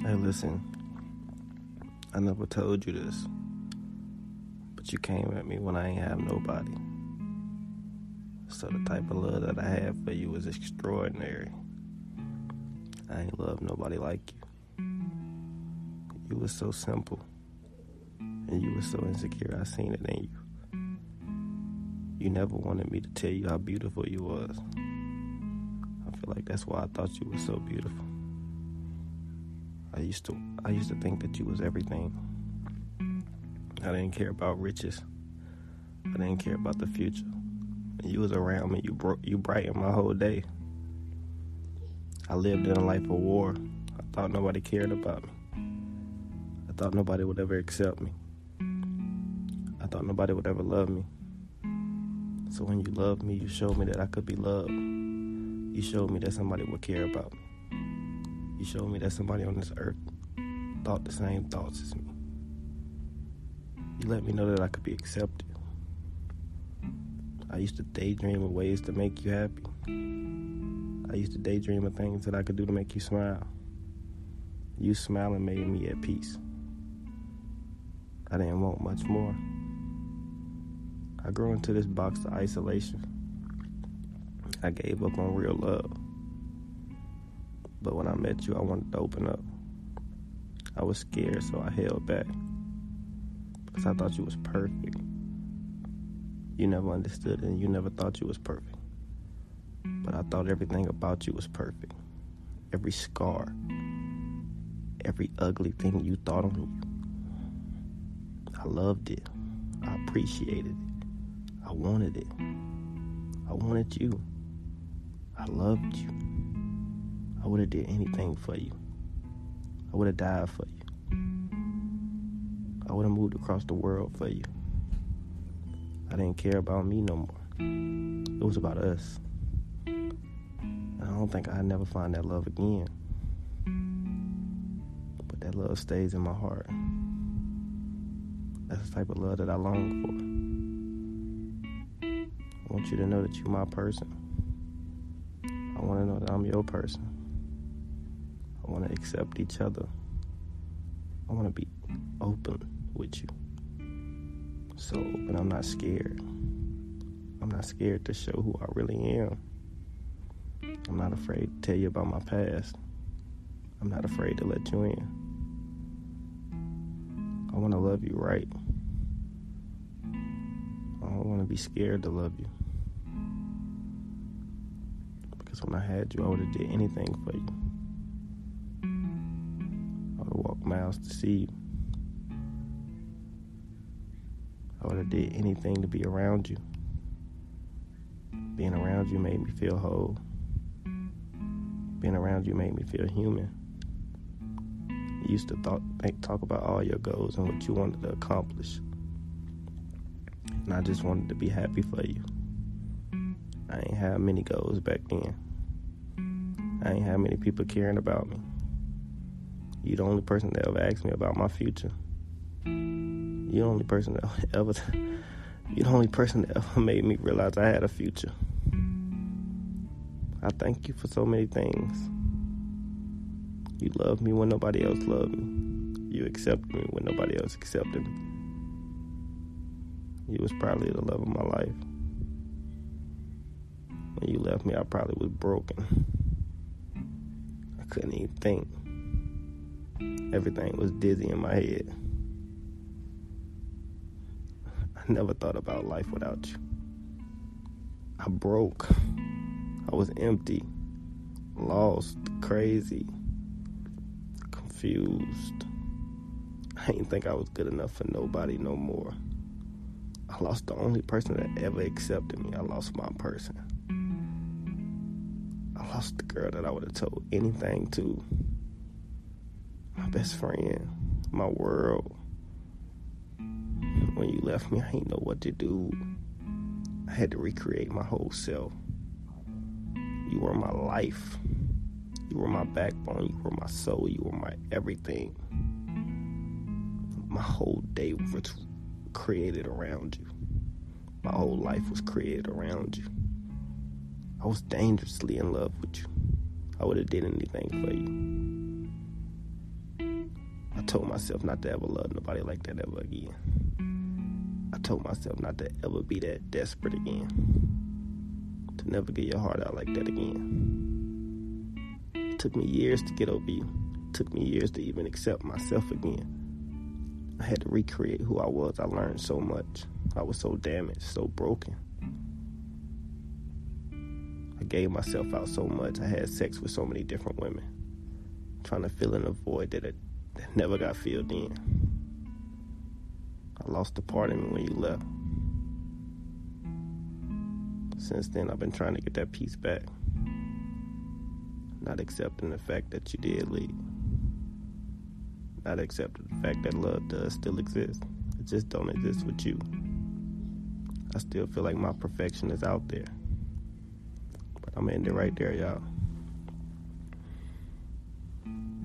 Hey, listen, I never told you this, but you came at me when I ain't have nobody. So the type of love that I have for you is extraordinary. I ain't love nobody like you. You was so simple, and you was so insecure, I seen it in you. You never wanted me to tell you how beautiful you was. I feel like that's why I thought you was so beautiful. I used to think that you was everything. I didn't care about riches. I didn't care about the future. You was around me. You brightened my whole day. I lived in a life of war. I thought nobody cared about me. I thought nobody would ever accept me. I thought nobody would ever love me. So when you loved me, you showed me that I could be loved. You showed me that somebody would care about me. You showed me that somebody on this earth thought the same thoughts as me. You let me know that I could be accepted. I used to daydream of ways to make you happy. I used to daydream of things that I could do to make you smile. You smiling made me at peace. I didn't want much more. I grew into this box of isolation. I gave up on real love. But when I met you, I wanted to open up. I was scared, so I held back. Because I thought you was perfect. You never understood, and you never thought you was perfect. But I thought everything about you was perfect. Every scar. Every ugly thing you thought on you. I loved it. I appreciated it. I wanted it. I wanted you. I loved you. I would have did anything for you. I would have died for you. I would have moved across the world for you. I didn't care about me no more. It was about us. And I don't think I'd never find that love again. But that love stays in my heart. That's the type of love that I long for. I want you to know that you're my person. I want to know that I'm your person. I want to accept each other. I want to be open with you. So open, I'm not scared. I'm not scared to show who I really am. I'm not afraid to tell you about my past. I'm not afraid to let you in. I want to love you right. I don't want to be scared to love you. Because when I had you, I would have did anything for you. Miles to see you. I would have did anything to be around you. Being around you made me feel whole. Being around you made me feel human. You used to talk about all your goals and what you wanted to accomplish. And I just wanted to be happy for you. I ain't had many goals back then. I ain't had many people caring about me. You the only person that ever asked me about my future. You the only person that ever made me realize I had a future. I thank you for so many things. You loved me when nobody else loved me. You accepted me when nobody else accepted me. You was probably the love of my life. When you left me, I probably was broken. I couldn't even think. Everything was dizzy in my head. I never thought about life without you. I broke. I was empty, lost, crazy, confused. I didn't think I was good enough for nobody no more. I lost the only person that ever accepted me. I lost my person. I lost the girl that I would have told anything to. My best friend, my world. When you left me, I ain't know what to do. I had to recreate my whole self. You were my life. You were my backbone. You were my soul. You were my everything. My whole day was created around you. My whole life was created around you. I was dangerously in love with you. I would have did anything for you. I told myself not to ever love nobody like that ever again. I told myself not to ever be that desperate again. To never get your heart out like that again. It took me years to get over you. It took me years to even accept myself again. I had to recreate who I was. I learned so much. I was so damaged, so broken. I gave myself out so much. I had sex with so many different women, trying to fill in a void that never got filled in. I lost a part of me when you left. Since then, I've been trying to get that piece back. Not accepting the fact that you did leave. Not accepting the fact that love does still exist. It just don't exist with you. I still feel like my perfection is out there. But I'm ending right there, y'all.